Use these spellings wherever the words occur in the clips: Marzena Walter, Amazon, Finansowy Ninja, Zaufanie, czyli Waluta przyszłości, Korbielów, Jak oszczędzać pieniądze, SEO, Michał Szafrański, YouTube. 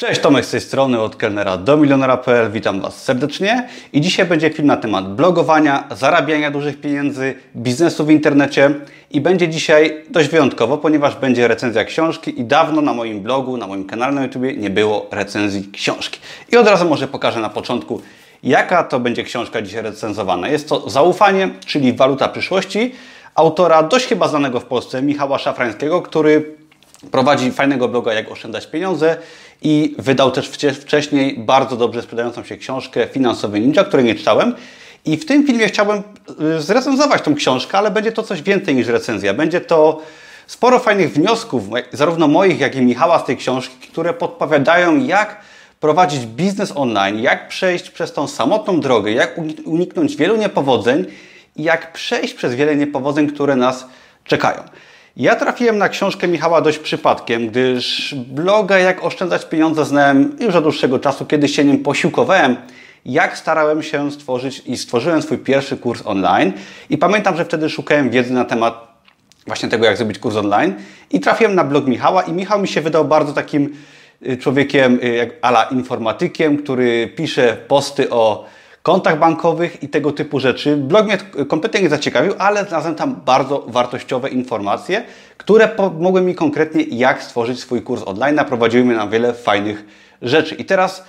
Cześć, Tomek z tej strony, od kelnera do milionera.pl. Witam Was serdecznie i dzisiaj będzie film na temat blogowania, zarabiania dużych pieniędzy, biznesu w internecie i będzie dzisiaj dość wyjątkowo, ponieważ będzie recenzja książki i dawno na moim blogu, na moim kanale na YouTube nie było recenzji książki. I od razu może pokażę na początku, jaka to będzie książka dzisiaj recenzowana. Jest to Zaufanie, czyli Waluta przyszłości, autora dość chyba znanego w Polsce, Michała Szafrańskiego, który prowadzi fajnego bloga Jak oszczędzać pieniądze i wydał też wcześniej bardzo dobrze sprzedającą się książkę Finansowy Ninja, której nie czytałem. I w tym filmie chciałbym zrecenzować tą książkę, ale będzie to coś więcej niż recenzja. Będzie to sporo fajnych wniosków, zarówno moich, jak i Michała z tej książki, które podpowiadają, jak prowadzić biznes online, jak przejść przez tą samotną drogę, jak uniknąć wielu niepowodzeń i jak przejść przez wiele niepowodzeń, które nas czekają. Ja trafiłem na książkę Michała dość przypadkiem, gdyż bloga Jak oszczędzać pieniądze znałem już od dłuższego czasu, kiedy się nim posiłkowałem, jak starałem się stworzyć i stworzyłem swój pierwszy kurs online. I pamiętam, że wtedy szukałem wiedzy na temat właśnie tego, jak zrobić kurs online i trafiłem na blog Michała i Michał mi się wydał bardzo takim człowiekiem a la informatykiem, który pisze posty o kontach bankowych i tego typu rzeczy. Blog mnie kompletnie nie zaciekawił, ale znalazłem tam bardzo wartościowe informacje, które pomogły mi konkretnie, jak stworzyć swój kurs online. Naprowadziły mnie na wiele fajnych rzeczy. I teraz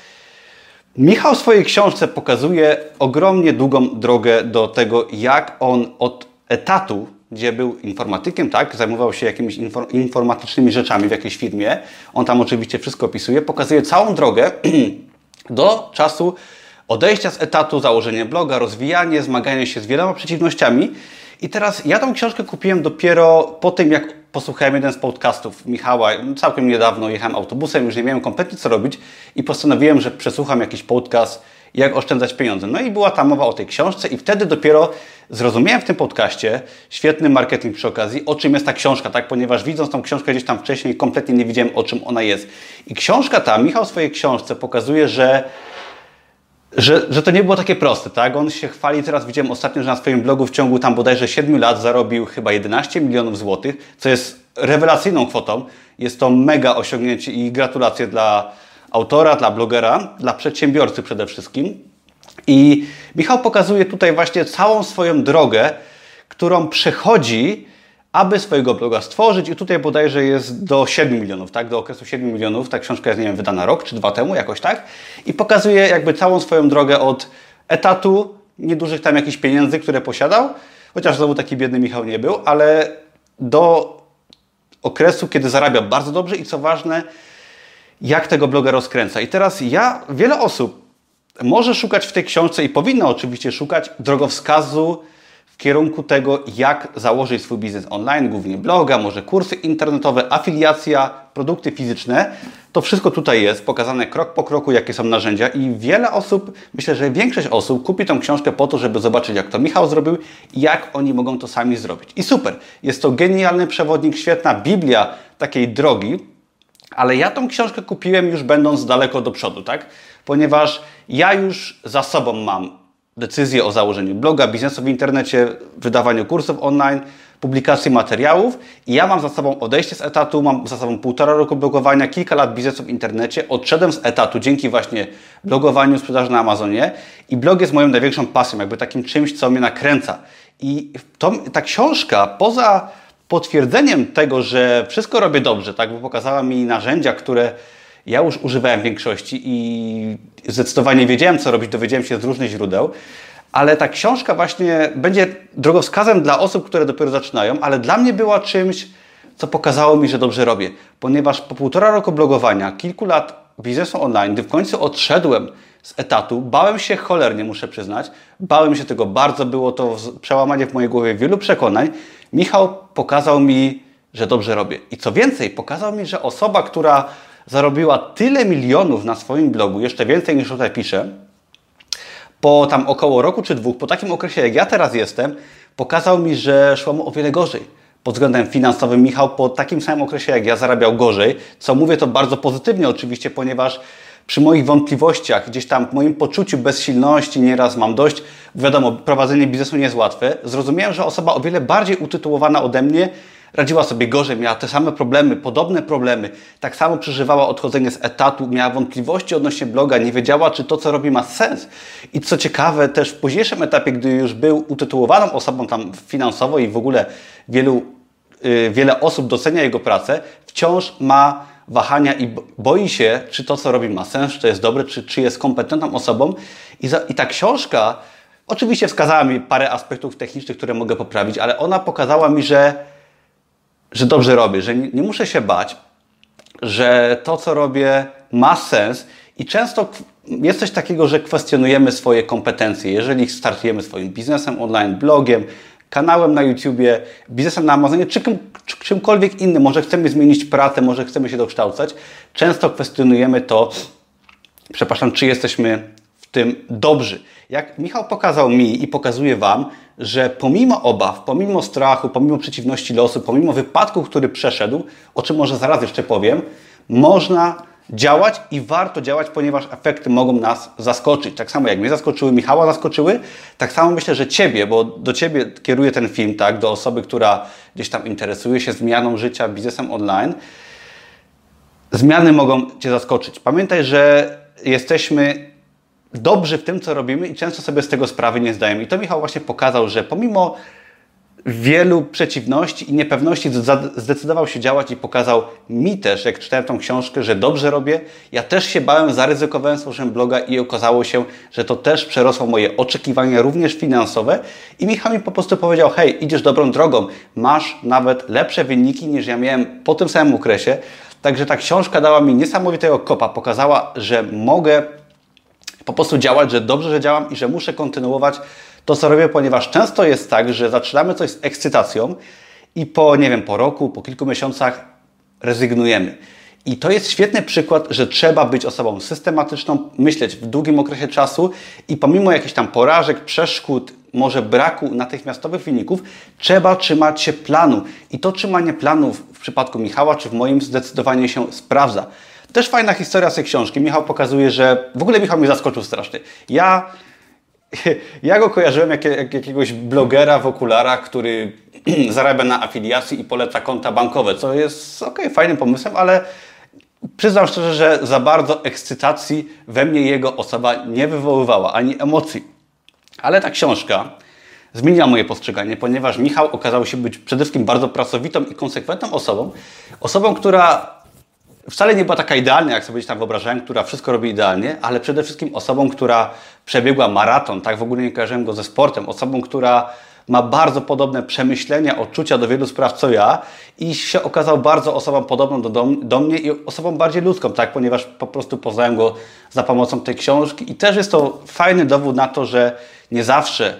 Michał w swojej książce pokazuje ogromnie długą drogę do tego, jak on od etatu, gdzie był informatykiem, tak, zajmował się jakimiś informatycznymi rzeczami w jakiejś firmie. On tam oczywiście wszystko opisuje. Pokazuje całą drogę do czasu odejścia z etatu, założenie bloga, rozwijanie, zmaganie się z wieloma przeciwnościami. I teraz ja tą książkę kupiłem dopiero po tym, jak posłuchałem jeden z podcastów Michała. Całkiem niedawno jechałem autobusem, już nie miałem kompletnie co robić i postanowiłem, że przesłucham jakiś podcast Jak oszczędzać pieniądze. No i była tam mowa o tej książce i wtedy dopiero zrozumiałem w tym podcaście, świetny marketing przy okazji, o czym jest ta książka, tak? Ponieważ widząc tą książkę gdzieś tam wcześniej, kompletnie nie widziałem, o czym ona jest. I książka ta, Michał w swojej książce pokazuje, że to nie było takie proste, tak? On się chwali, teraz widziałem ostatnio, że na swoim blogu w ciągu tam bodajże 7 lat zarobił chyba 11 milionów złotych, co jest rewelacyjną kwotą. Jest to mega osiągnięcie i gratulacje dla autora, dla blogera, dla przedsiębiorcy przede wszystkim. I Michał pokazuje tutaj właśnie całą swoją drogę, którą przechodzi, aby swojego bloga stworzyć i tutaj bodajże jest do 7 milionów, tak? Do okresu 7 milionów. Ta książka jest, nie wiem, wydana rok czy dwa temu, jakoś tak. I pokazuje jakby całą swoją drogę od etatu, niedużych tam jakichś pieniędzy, które posiadał, chociaż znowu taki biedny Michał nie był, ale do okresu, kiedy zarabia bardzo dobrze i co ważne, jak tego bloga rozkręca. I teraz wiele osób może szukać w tej książce i powinno oczywiście szukać drogowskazu w kierunku tego, jak założyć swój biznes online, głównie bloga, może kursy internetowe, afiliacja, produkty fizyczne. To wszystko tutaj jest pokazane krok po kroku, jakie są narzędzia i wiele osób, myślę, że większość osób kupi tą książkę po to, żeby zobaczyć, jak to Michał zrobił i jak oni mogą to sami zrobić. I super, jest to genialny przewodnik, świetna Biblia takiej drogi, ale ja tą książkę kupiłem już będąc daleko do przodu, tak? Ponieważ ja już za sobą mam decyzje o założeniu bloga, biznesu w internecie, wydawaniu kursów online, publikacji materiałów. I ja mam za sobą odejście z etatu, mam za sobą 1,5 roku blogowania, kilka lat biznesu w internecie. Odszedłem z etatu dzięki właśnie blogowaniu, sprzedaży na Amazonie i blog jest moją największą pasją, jakby takim czymś, co mnie nakręca. I ta książka, poza potwierdzeniem tego, że wszystko robię dobrze, tak, bo pokazała mi narzędzia, które ja już używałem w większości i zdecydowanie wiedziałem, co robić, dowiedziałem się z różnych źródeł, ale ta książka właśnie będzie drogowskazem dla osób, które dopiero zaczynają, ale dla mnie była czymś, co pokazało mi, że dobrze robię, ponieważ po 1,5 roku blogowania, kilku lat biznesu online, gdy w końcu odszedłem z etatu, bałem się cholernie, muszę przyznać, bałem się tego bardzo, było to przełamanie w mojej głowie wielu przekonań, Michał pokazał mi, że dobrze robię. I co więcej, pokazał mi, że osoba, która zarobiła tyle milionów na swoim blogu, jeszcze więcej niż tutaj piszę, po tam około roku czy dwóch, po takim okresie jak ja teraz jestem, pokazał mi, że szło mu o wiele gorzej. Pod względem finansowym Michał po takim samym okresie jak ja zarabiał gorzej, co mówię to bardzo pozytywnie oczywiście, ponieważ przy moich wątpliwościach, gdzieś tam w moim poczuciu bezsilności, nieraz mam dość, wiadomo, prowadzenie biznesu nie jest łatwe, zrozumiałem, że osoba o wiele bardziej utytułowana ode mnie Radziła sobie gorzej, miała te same problemy, podobne problemy. Tak samo przeżywała odchodzenie z etatu, miała wątpliwości odnośnie bloga, nie wiedziała, czy to, co robi, ma sens. I co ciekawe, też w późniejszym etapie, gdy już był utytułowaną osobą tam finansowo i w ogóle wiele osób docenia jego pracę, wciąż ma wahania i boi się, czy to, co robi, ma sens, czy to jest dobre, czy jest kompetentną osobą. I ta książka oczywiście wskazała mi parę aspektów technicznych, które mogę poprawić, ale ona pokazała mi, że dobrze robię, że nie muszę się bać, że to, co robię, ma sens. I często jest coś takiego, że kwestionujemy swoje kompetencje. Jeżeli startujemy swoim biznesem online, blogiem, kanałem na YouTubie, biznesem na Amazonie, czy czymkolwiek innym, może chcemy zmienić pracę, może chcemy się dokształcać, często kwestionujemy to, czy jesteśmy w tym dobrzy. Jak Michał pokazał mi i pokazuje Wam, że pomimo obaw, pomimo strachu, pomimo przeciwności losu, pomimo wypadku, który przeszedł, o czym może zaraz jeszcze powiem, można działać i warto działać, ponieważ efekty mogą nas zaskoczyć. Tak samo jak mnie zaskoczyły, Michała zaskoczyły, tak samo myślę, że Ciebie, bo do Ciebie kieruję ten film, tak, do osoby, która gdzieś tam interesuje się zmianą życia, biznesem online. Zmiany mogą Cię zaskoczyć. Pamiętaj, że jesteśmy dobrzy w tym, co robimy i często sobie z tego sprawy nie zdajemy. I to Michał właśnie pokazał, że pomimo wielu przeciwności i niepewności zdecydował się działać i pokazał mi też, jak czytałem tą książkę, że dobrze robię. Ja też się bałem, zaryzykowałem, stworzyłem bloga i okazało się, że to też przerosło moje oczekiwania, również finansowe. I Michał mi po prostu powiedział: hej, idziesz dobrą drogą, masz nawet lepsze wyniki niż ja miałem po tym samym okresie. Także ta książka dała mi niesamowitego kopa, pokazała, że mogę po prostu działać, że dobrze, że działam i że muszę kontynuować to, co robię, ponieważ często jest tak, że zaczynamy coś z ekscytacją i po roku, po kilku miesiącach rezygnujemy. I to jest świetny przykład, że trzeba być osobą systematyczną, myśleć w długim okresie czasu i pomimo jakichś tam porażek, przeszkód, może braku natychmiastowych wyników, trzeba trzymać się planu. I to trzymanie planu w przypadku Michała czy w moim zdecydowanie się sprawdza. Też fajna historia z tej książki. Michał pokazuje, że... W ogóle Michał mnie zaskoczył strasznie. Ja go kojarzyłem jak jakiegoś blogera w okularach, który zarabia na afiliacji i poleca konta bankowe, co jest fajnym pomysłem, ale przyznam szczerze, że za bardzo ekscytacji we mnie jego osoba nie wywoływała, ani emocji. Ale ta książka zmieniła moje postrzeganie, ponieważ Michał okazał się być przede wszystkim bardzo pracowitą i konsekwentną osobą. Osobą, która wcale nie była taka idealna, jak sobie gdzieś tam wyobrażałem, która wszystko robi idealnie, ale przede wszystkim osobą, która przebiegła maraton, tak w ogóle nie kojarzyłem go ze sportem, osobą, która ma bardzo podobne przemyślenia, odczucia do wielu spraw co ja i się okazał bardzo osobą podobną do mnie i osobą bardziej ludzką, tak, ponieważ po prostu poznałem go za pomocą tej książki i też jest to fajny dowód na to, że nie zawsze,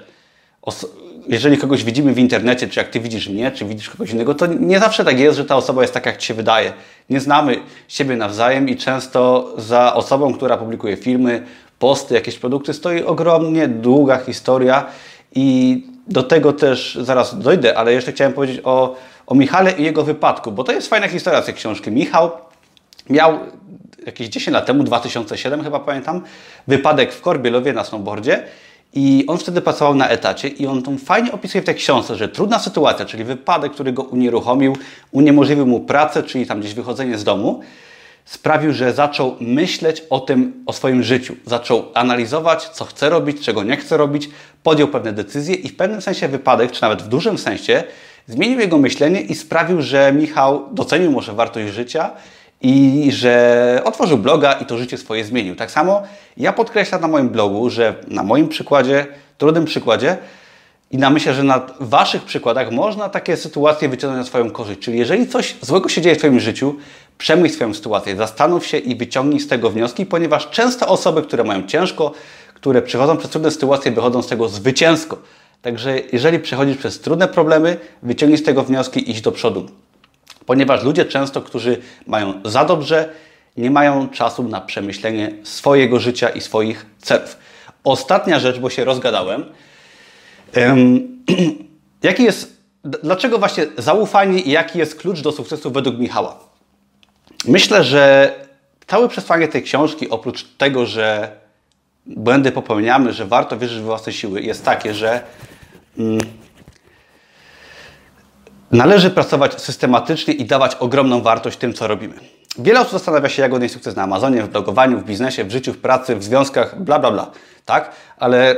jeżeli kogoś widzimy w internecie, czy jak Ty widzisz mnie, czy widzisz kogoś innego, to nie zawsze tak jest, że ta osoba jest taka, jak Ci się wydaje. Nie znamy siebie nawzajem i często za osobą, która publikuje filmy, posty, jakieś produkty, stoi ogromnie długa historia i do tego też zaraz dojdę, ale jeszcze chciałem powiedzieć o Michale i jego wypadku, bo to jest fajna historia z tej książki. Michał miał jakieś 10 lat temu, 2007 chyba pamiętam, wypadek w Korbielowie na snowboardzie. I on wtedy pracował na etacie i on to fajnie opisuje w tej książce, że trudna sytuacja, czyli wypadek, który go unieruchomił, uniemożliwił mu pracę, czyli tam gdzieś wychodzenie z domu, sprawił, że zaczął myśleć o swoim życiu. Zaczął analizować, co chce robić, czego nie chce robić, podjął pewne decyzje i w pewnym sensie wypadek, czy nawet w dużym sensie, zmienił jego myślenie i sprawił, że Michał docenił może wartość życia i że otworzył bloga i to życie swoje zmienił. Tak samo ja podkreślam na moim blogu, że na moim przykładzie, trudnym przykładzie i myślę, że na Waszych przykładach można takie sytuacje wyciągnąć na swoją korzyść. Czyli jeżeli coś złego się dzieje w Twoim życiu, przemyśl swoją sytuację, zastanów się i wyciągnij z tego wnioski, ponieważ często osoby, które mają ciężko, które przechodzą przez trudne sytuacje, wychodzą z tego zwycięsko. Także jeżeli przechodzisz przez trudne problemy, wyciągnij z tego wnioski i idź do przodu. Ponieważ ludzie często, którzy mają za dobrze, nie mają czasu na przemyślenie swojego życia i swoich celów. Ostatnia rzecz, bo się rozgadałem. Dlaczego właśnie zaufanie i jaki jest klucz do sukcesu według Michała? Myślę, że całe przesłanie tej książki, oprócz tego, że błędy popełniamy, że warto wierzyć w własne siły, jest takie, że Należy pracować systematycznie i dawać ogromną wartość tym, co robimy. Wiele osób zastanawia się, jak odnieść sukces na Amazonie, w blogowaniu, w biznesie, w życiu, w pracy, w związkach, bla, bla, bla. Tak? Ale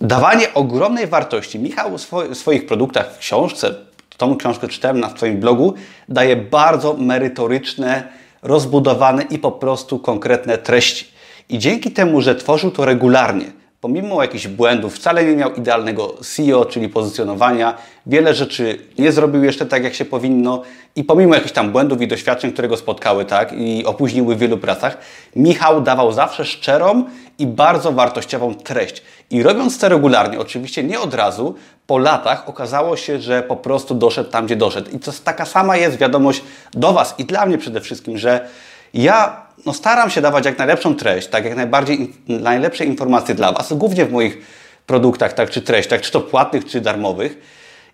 dawanie ogromnej wartości, Michał w swoich produktach, w książce, tą książkę czytałem na swoim blogu, daje bardzo merytoryczne, rozbudowane i po prostu konkretne treści. I dzięki temu, że tworzył to regularnie, pomimo jakichś błędów, wcale nie miał idealnego SEO, czyli pozycjonowania. Wiele rzeczy nie zrobił jeszcze tak, jak się powinno. I pomimo jakichś tam błędów i doświadczeń, które go spotkały, tak, i opóźniły w wielu pracach, Michał dawał zawsze szczerą i bardzo wartościową treść. I robiąc to regularnie, oczywiście nie od razu, po latach okazało się, że po prostu doszedł tam, gdzie doszedł. I to taka sama jest wiadomość do Was i dla mnie przede wszystkim, że ja staram się dawać jak najlepszą treść, tak, jak najlepsze informacje dla Was, głównie w moich produktach, tak, czy treściach, czy to płatnych, czy darmowych.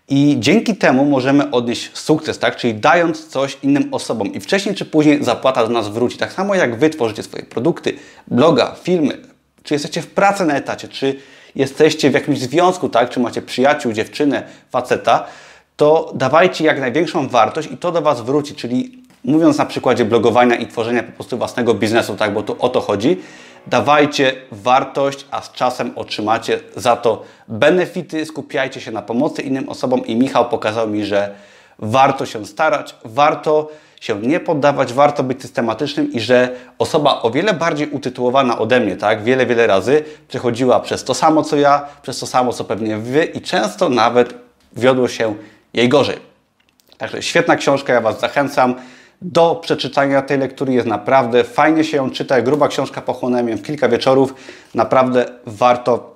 I dzięki temu możemy odnieść sukces, tak, czyli dając coś innym osobom. I wcześniej czy później zapłata do nas wróci. Tak samo jak Wy tworzycie swoje produkty, bloga, filmy, czy jesteście w pracy na etacie, czy jesteście w jakimś związku, tak, czy macie przyjaciół, dziewczynę, faceta, to dawajcie jak największą wartość i to do Was wróci, czyli mówiąc na przykładzie blogowania i tworzenia po prostu własnego biznesu, tak, bo tu o to chodzi, dawajcie wartość, a z czasem otrzymacie za to benefity, skupiajcie się na pomocy innym osobom i Michał pokazał mi, że warto się starać, warto się nie poddawać, warto być systematycznym i że osoba o wiele bardziej utytułowana ode mnie, tak, wiele razy przechodziła przez to samo, co ja, przez to samo, co pewnie Wy i często nawet wiodło się jej gorzej. Także świetna książka, ja Was zachęcam do przeczytania tej lektury, jest naprawdę fajnie się ją czyta, gruba książka, pochłonęłem ją w kilka wieczorów, naprawdę warto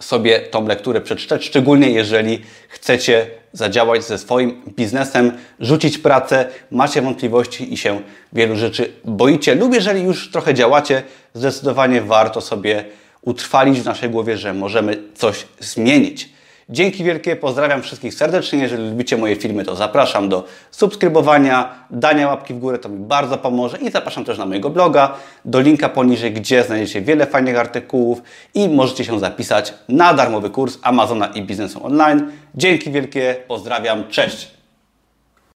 sobie tą lekturę przeczytać, szczególnie jeżeli chcecie zadziałać ze swoim biznesem, rzucić pracę, macie wątpliwości i się wielu rzeczy boicie lub jeżeli już trochę działacie, zdecydowanie warto sobie utrwalić w naszej głowie, że możemy coś zmienić. Dzięki wielkie, pozdrawiam wszystkich serdecznie, jeżeli lubicie moje filmy, to zapraszam do subskrybowania, dania łapki w górę, to mi bardzo pomoże i zapraszam też na mojego bloga, do linka poniżej, gdzie znajdziecie wiele fajnych artykułów i możecie się zapisać na darmowy kurs Amazona i biznesu online. Dzięki wielkie, pozdrawiam, cześć!